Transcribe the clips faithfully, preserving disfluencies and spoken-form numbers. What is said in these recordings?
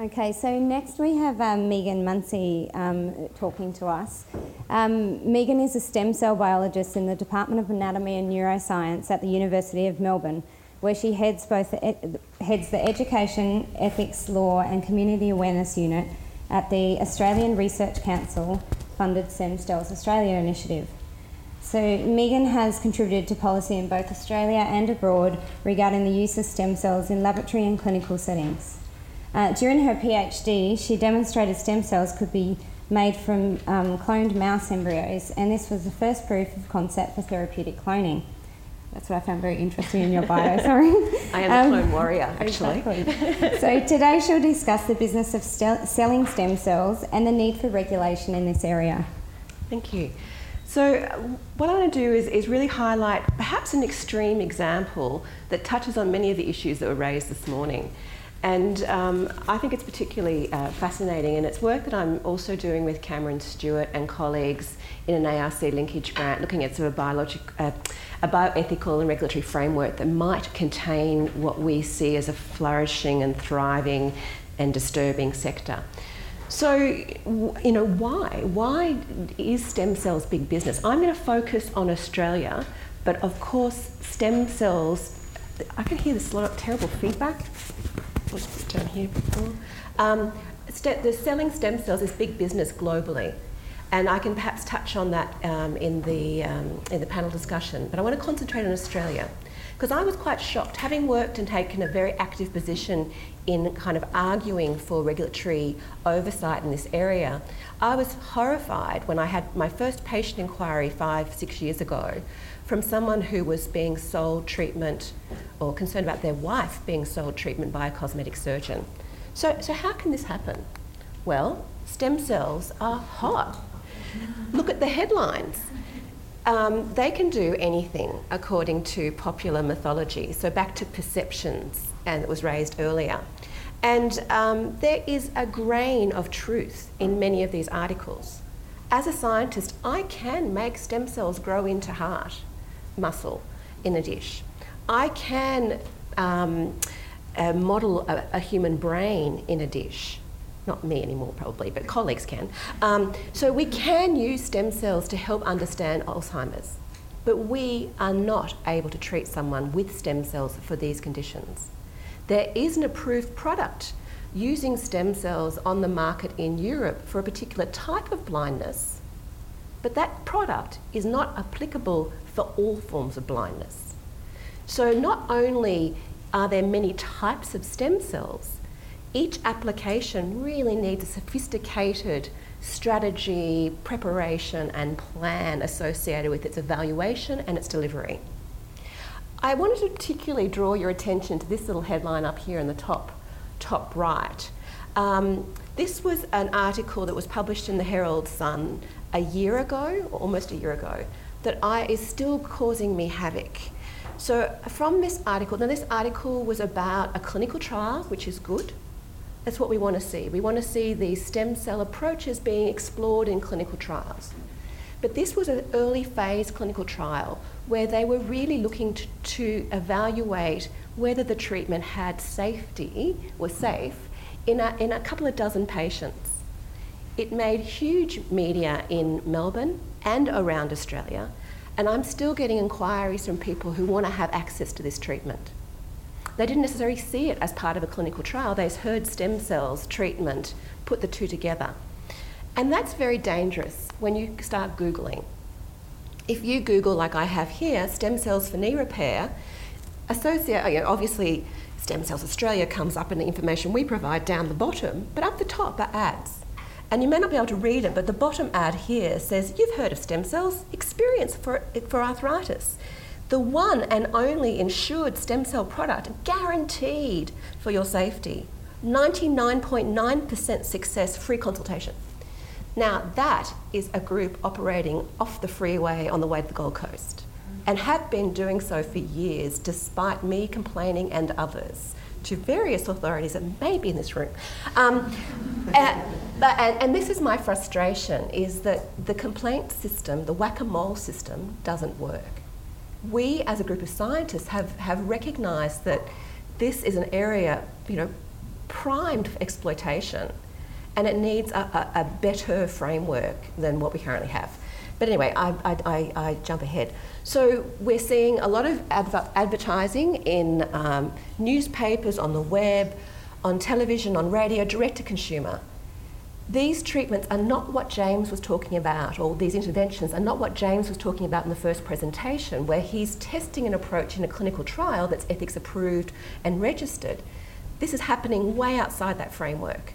Okay, so next we have um, Megan Munsie um, talking to us. Um, Megan is a stem cell biologist in the Department of Anatomy and Neuroscience at the University of Melbourne, where she heads both the ed- heads the Education, Ethics, Law and Community Awareness Unit at the Australian Research Council funded Stem Cells Australia initiative. So Megan has contributed to policy in both Australia and abroad regarding the use of stem cells in laboratory and clinical settings. Uh, during her PhD, she demonstrated stem cells could be made from um, cloned mouse embryos, and this was the first proof of concept for therapeutic cloning. That's what I found very interesting in your bio, sorry. I am um, a clone warrior, actually. Exactly. So today she'll discuss the business of stel- selling stem cells and the need for regulation in this area. Thank you. So what I want to do is, is really highlight perhaps an extreme example that touches on many of the issues that were raised this morning. And um, I think it's particularly uh, fascinating, and it's work that I'm also doing with Cameron Stewart and colleagues in an A R C linkage grant, looking at sort of a, biologic, uh, a bioethical and regulatory framework that might contain what we see as a flourishing and thriving and disturbing sector. So, you know, why? Why is stem cells big business? I'm going to focus on Australia, but of course stem cells, I can hear this lot of terrible feedback. Down here before. Um, st- the selling stem cells is big business globally, and I can perhaps touch on that um, in the um, in the panel discussion. But I want to concentrate on Australia, because I was quite shocked, having worked and taken a very active position in kind of arguing for regulatory oversight in this area. I was horrified when I had my first patient inquiry five, six years ago, from someone who was being sold treatment, or concerned about their wife being sold treatment by a cosmetic surgeon. So, so how can this happen? Well, stem cells are hot. Look at the headlines. Um, they can do anything according to popular mythology. So back to perceptions, and it was raised earlier. And um, there is a grain of truth in many of these articles. As a scientist, I can make stem cells grow into heart muscle in a dish. I can um, uh, model a, a human brain in a dish. Not me anymore probably, but colleagues can. Um, so we can use stem cells to help understand Alzheimer's, but we are not able to treat someone with stem cells for these conditions. There is an approved product using stem cells on the market in Europe for a particular type of blindness, but that product is not applicable for all forms of blindness. So not only are there many types of stem cells, each application really needs a sophisticated strategy, preparation and plan associated with its evaluation and its delivery. I wanted to particularly draw your attention to this little headline up here in the top top right. Um, this was an article that was published in the Herald Sun a year ago, or almost a year ago, that I, is still causing me havoc. So from this article, now this article was about a clinical trial, which is good. That's what we want to see. We want to see these stem cell approaches being explored in clinical trials. But this was an early phase clinical trial where they were really looking to, to evaluate whether the treatment had safety, was safe, in a, in a couple of dozen patients. It made huge media in Melbourne and around Australia, and I'm still getting inquiries from people who want to have access to this treatment. They didn't necessarily see it as part of a clinical trial, they heard stem cells treatment, put the two together. And that's very dangerous when you start Googling. If you Google, like I have here, stem cells for knee repair, associate, obviously Stem Cells Australia comes up in the information we provide down the bottom, but up the top are ads. And you may not be able to read it, but the bottom ad here says, you've heard of stem cells, experience for, for arthritis. The one and only insured stem cell product guaranteed for your safety. ninety-nine point nine percent success, free consultation. Now that is a group operating off the freeway on the way to the Gold Coast, and have been doing so for years, despite me complaining and others to various authorities that may be in this room. Um, and, but, and, and this is my frustration, is that the complaint system, the whack-a-mole system, doesn't work. We, as a group of scientists, have, have recognised that this is an area, you know, primed for exploitation, and it needs a, a, a better framework than what we currently have. But anyway, I, I, I, I jump ahead. So we're seeing a lot of adver- advertising in um, newspapers, on the web, on television, on radio, direct to consumer. These treatments are not what James was talking about, or these interventions are not what James was talking about in the first presentation, where he's testing an approach in a clinical trial that's ethics approved and registered. This is happening way outside that framework.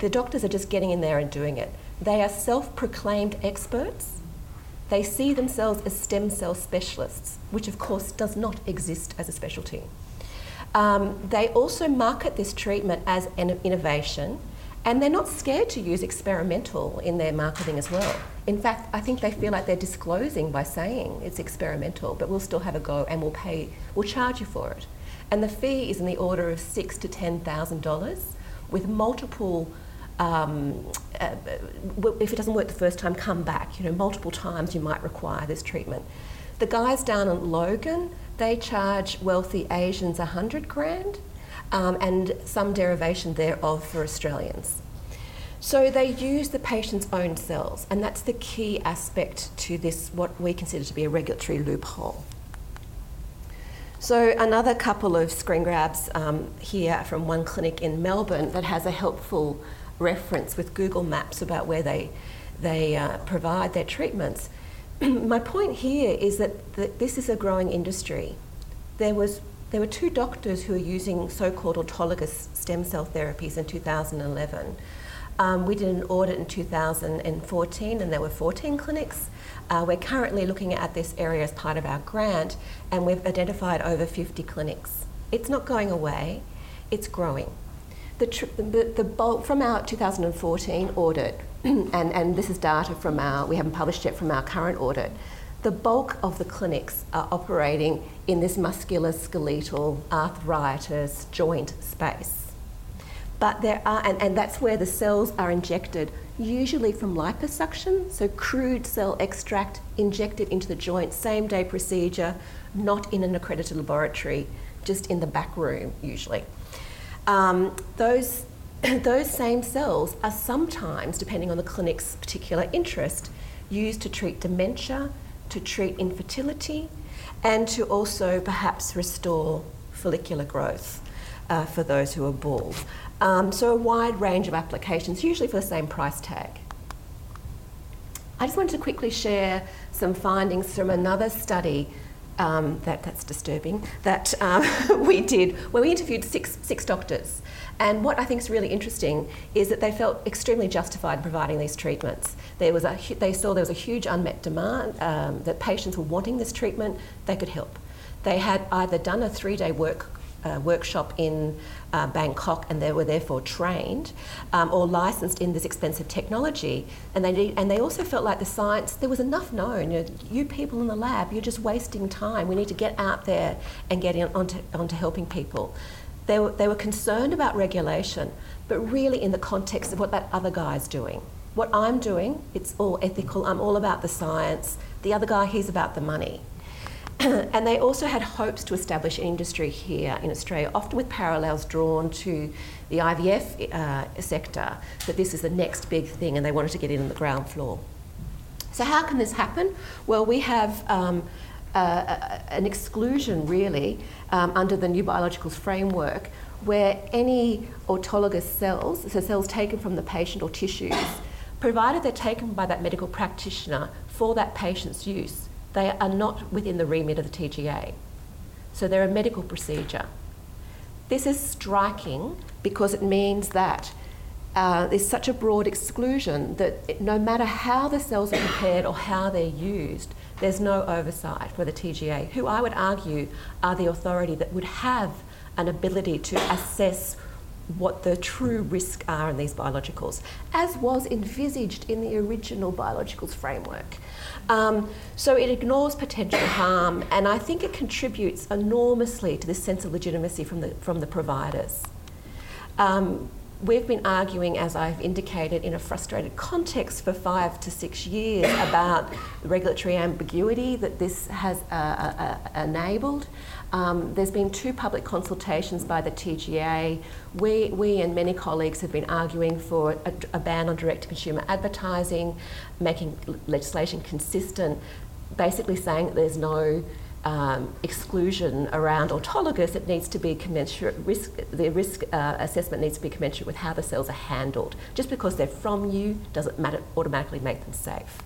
The doctors are just getting in there and doing it. They are self-proclaimed experts. They see themselves as stem cell specialists, which of course does not exist as a specialty. Um, they also market this treatment as an innovation, and they're not scared to use experimental in their marketing as well. In fact, I think they feel like they're disclosing by saying it's experimental, but we'll still have a go and we'll pay, we'll charge you for it. And the fee is in the order of six to ten thousand dollars, with multiple. Um, uh, if it doesn't work the first time, come back. You know, multiple times you might require this treatment. The guys down in Logan, they charge wealthy Asians a hundred grand, um, and some derivation thereof for Australians. So they use the patient's own cells, and that's the key aspect to this, what we consider to be a regulatory loophole. So another couple of screen grabs um, here from one clinic in Melbourne that has a helpful reference with Google Maps about where they they uh, provide their treatments. My point here is that th- this is a growing industry. There was there were two doctors who were using so-called autologous stem cell therapies in two thousand eleven. Um, we did an audit in two thousand fourteen, and there were fourteen clinics. Uh, we're currently looking at this area as part of our grant, and we've identified over fifty clinics. It's not going away, it's growing. The, tr- the, the bulk from our two thousand fourteen audit, and, and this is data from our, we haven't published yet, from our current audit, the bulk of the clinics are operating in this musculoskeletal, arthritis, joint space. But there are, and, and that's where the cells are injected, usually from liposuction, so crude cell extract injected into the joint, same day procedure, not in an accredited laboratory, just in the back room usually. Um, those, those same cells are sometimes, depending on the clinic's particular interest, used to treat dementia, to treat infertility, and to also perhaps restore follicular growth uh, for those who are bald. Um, so a wide range of applications, usually for the same price tag. I just wanted to quickly share some findings from another study um, that, that's disturbing, that um, we did, where we interviewed six, six doctors. And what I think is really interesting is that they felt extremely justified in providing these treatments. There was a, they saw there was a huge unmet demand, um, that patients were wanting this treatment, they could help. They had either done a three-day work Uh, workshop in uh, Bangkok, and they were therefore trained um, or licensed in this expensive technology, and they need, and they also felt like the science, there was enough known. You know, you people in the lab, you're just wasting time. We need to get out there and get in, onto, onto helping people. They were, they were concerned about regulation, but really in the context of what that other guy's doing. What I'm doing, it's all ethical. I'm all about the science. The other guy, he's about the money. And they also had hopes to establish an industry here in Australia, often with parallels drawn to the I V F uh, sector, that this is the next big thing and they wanted to get in on the ground floor. So how can this happen? Well, we have um, uh, an exclusion, really, um, under the new biologicals framework, where any autologous cells, so cells taken from the patient or tissues, provided they're taken by that medical practitioner for that patient's use, they are not within the remit of the T G A. So they're a medical procedure. This is striking because it means that uh, there's such a broad exclusion that it, no matter how the cells are prepared or how they're used, there's no oversight for the T G A, who I would argue are the authority that would have an ability to assess what the true risks are in these biologicals, as was envisaged in the original biologicals framework. Um, so it ignores potential harm, and I think it contributes enormously to this sense of legitimacy from the from the providers. Um, we've been arguing, as I've indicated, in a frustrated context for five to six years about the regulatory ambiguity that this has uh, uh, enabled. Um, there's been two public consultations by the T G A. We, we and many colleagues have been arguing for a, a ban on direct-to-consumer advertising, making legislation consistent, basically saying that there's no Um, exclusion around autologous. It needs to be commensurate risk, the risk uh, assessment needs to be commensurate with how the cells are handled. Just because they're from you doesn't matter, automatically make them safe.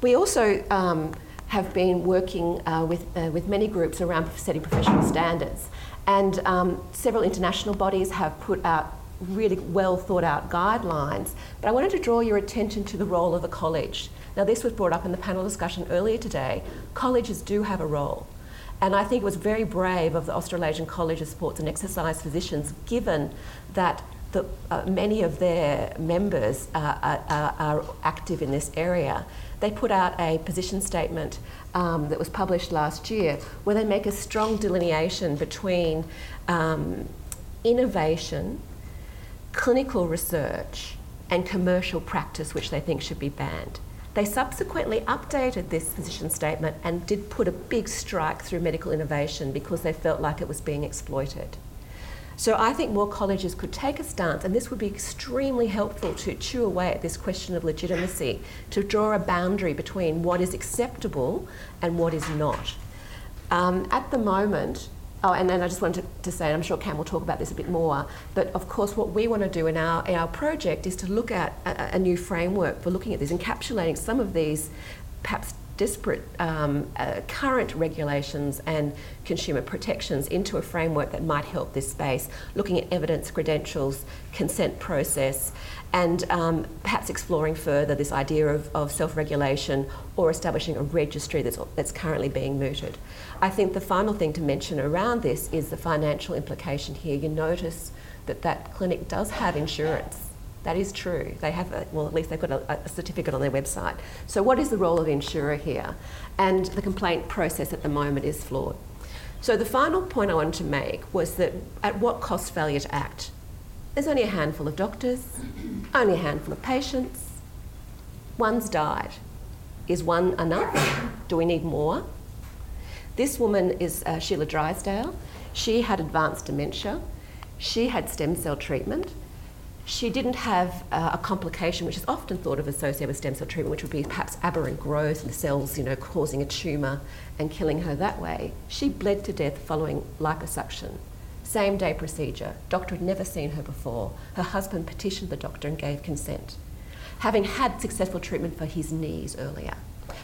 We also um, have been working uh, with, uh, with many groups around setting professional standards, and um, several international bodies have put out really well thought out guidelines, but I wanted to draw your attention to the role of a college. Now, this was brought up in the panel discussion earlier today. Colleges do have a role, and I think it was very brave of the Australasian College of Sports and Exercise Physicians, given that the, uh, many of their members uh, are, are active in this area. They put out a position statement um, that was published last year, where they make a strong delineation between um, innovation, clinical research and commercial practice, which they think should be banned. They subsequently updated this position statement and did put a big strike through medical innovation because they felt like it was being exploited. So I think more colleges could take a stance, and this would be extremely helpful to chew away at this question of legitimacy, to draw a boundary between what is acceptable and what is not. Um, at the moment, Oh, and then I just wanted to, to say, and I'm sure Cam will talk about this a bit more, but of course what we want to do in our, in our project is to look at a, a new framework for looking at this, encapsulating some of these perhaps disparate um, uh, current regulations and consumer protections into a framework that might help this space, looking at evidence, credentials, consent process, and um, perhaps exploring further this idea of, of self-regulation or establishing a registry that's, that's currently being mooted. I think the final thing to mention around this is the financial implication here. You notice that that clinic does have insurance. That is true. They have, a, well, at least they've got a, a certificate on their website. So what is the role of the insurer here? And the complaint process at the moment is flawed. So the final point I wanted to make was that at what cost failure to act? There's only a handful of doctors, only a handful of patients. One's died. Is one enough? Do we need more? This woman is uh, Sheila Drysdale. She had advanced dementia. She had stem cell treatment. She didn't have uh, a complication which is often thought of associated with stem cell treatment, which would be perhaps aberrant growth and the cells, you know, causing a tumour and killing her that way. She bled to death following liposuction. Same day procedure. Doctor had never seen her before. Her husband petitioned the doctor and gave consent. Having had successful treatment for his knees earlier.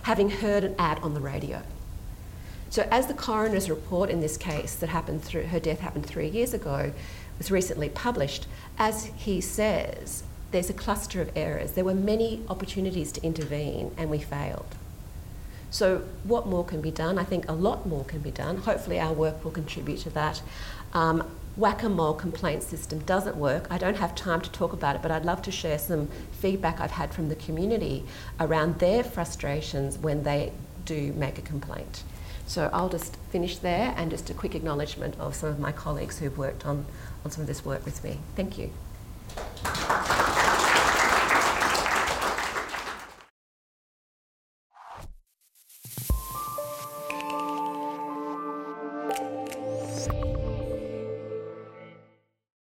Having heard an ad on the radio. So as the coroner's report in this case that happened through, her death happened three years ago, was recently published, as he says, there's a cluster of errors. There were many opportunities to intervene and we failed. So what more can be done? I think a lot more can be done. Hopefully our work will contribute to that. Um, whack-a-mole complaint system doesn't work. I don't have time to talk about it, but I'd love to share some feedback I've had from the community around their frustrations when they do make a complaint. So I'll just finish there, and just a quick acknowledgement of some of my colleagues who've worked on, on some of this work with me. Thank you.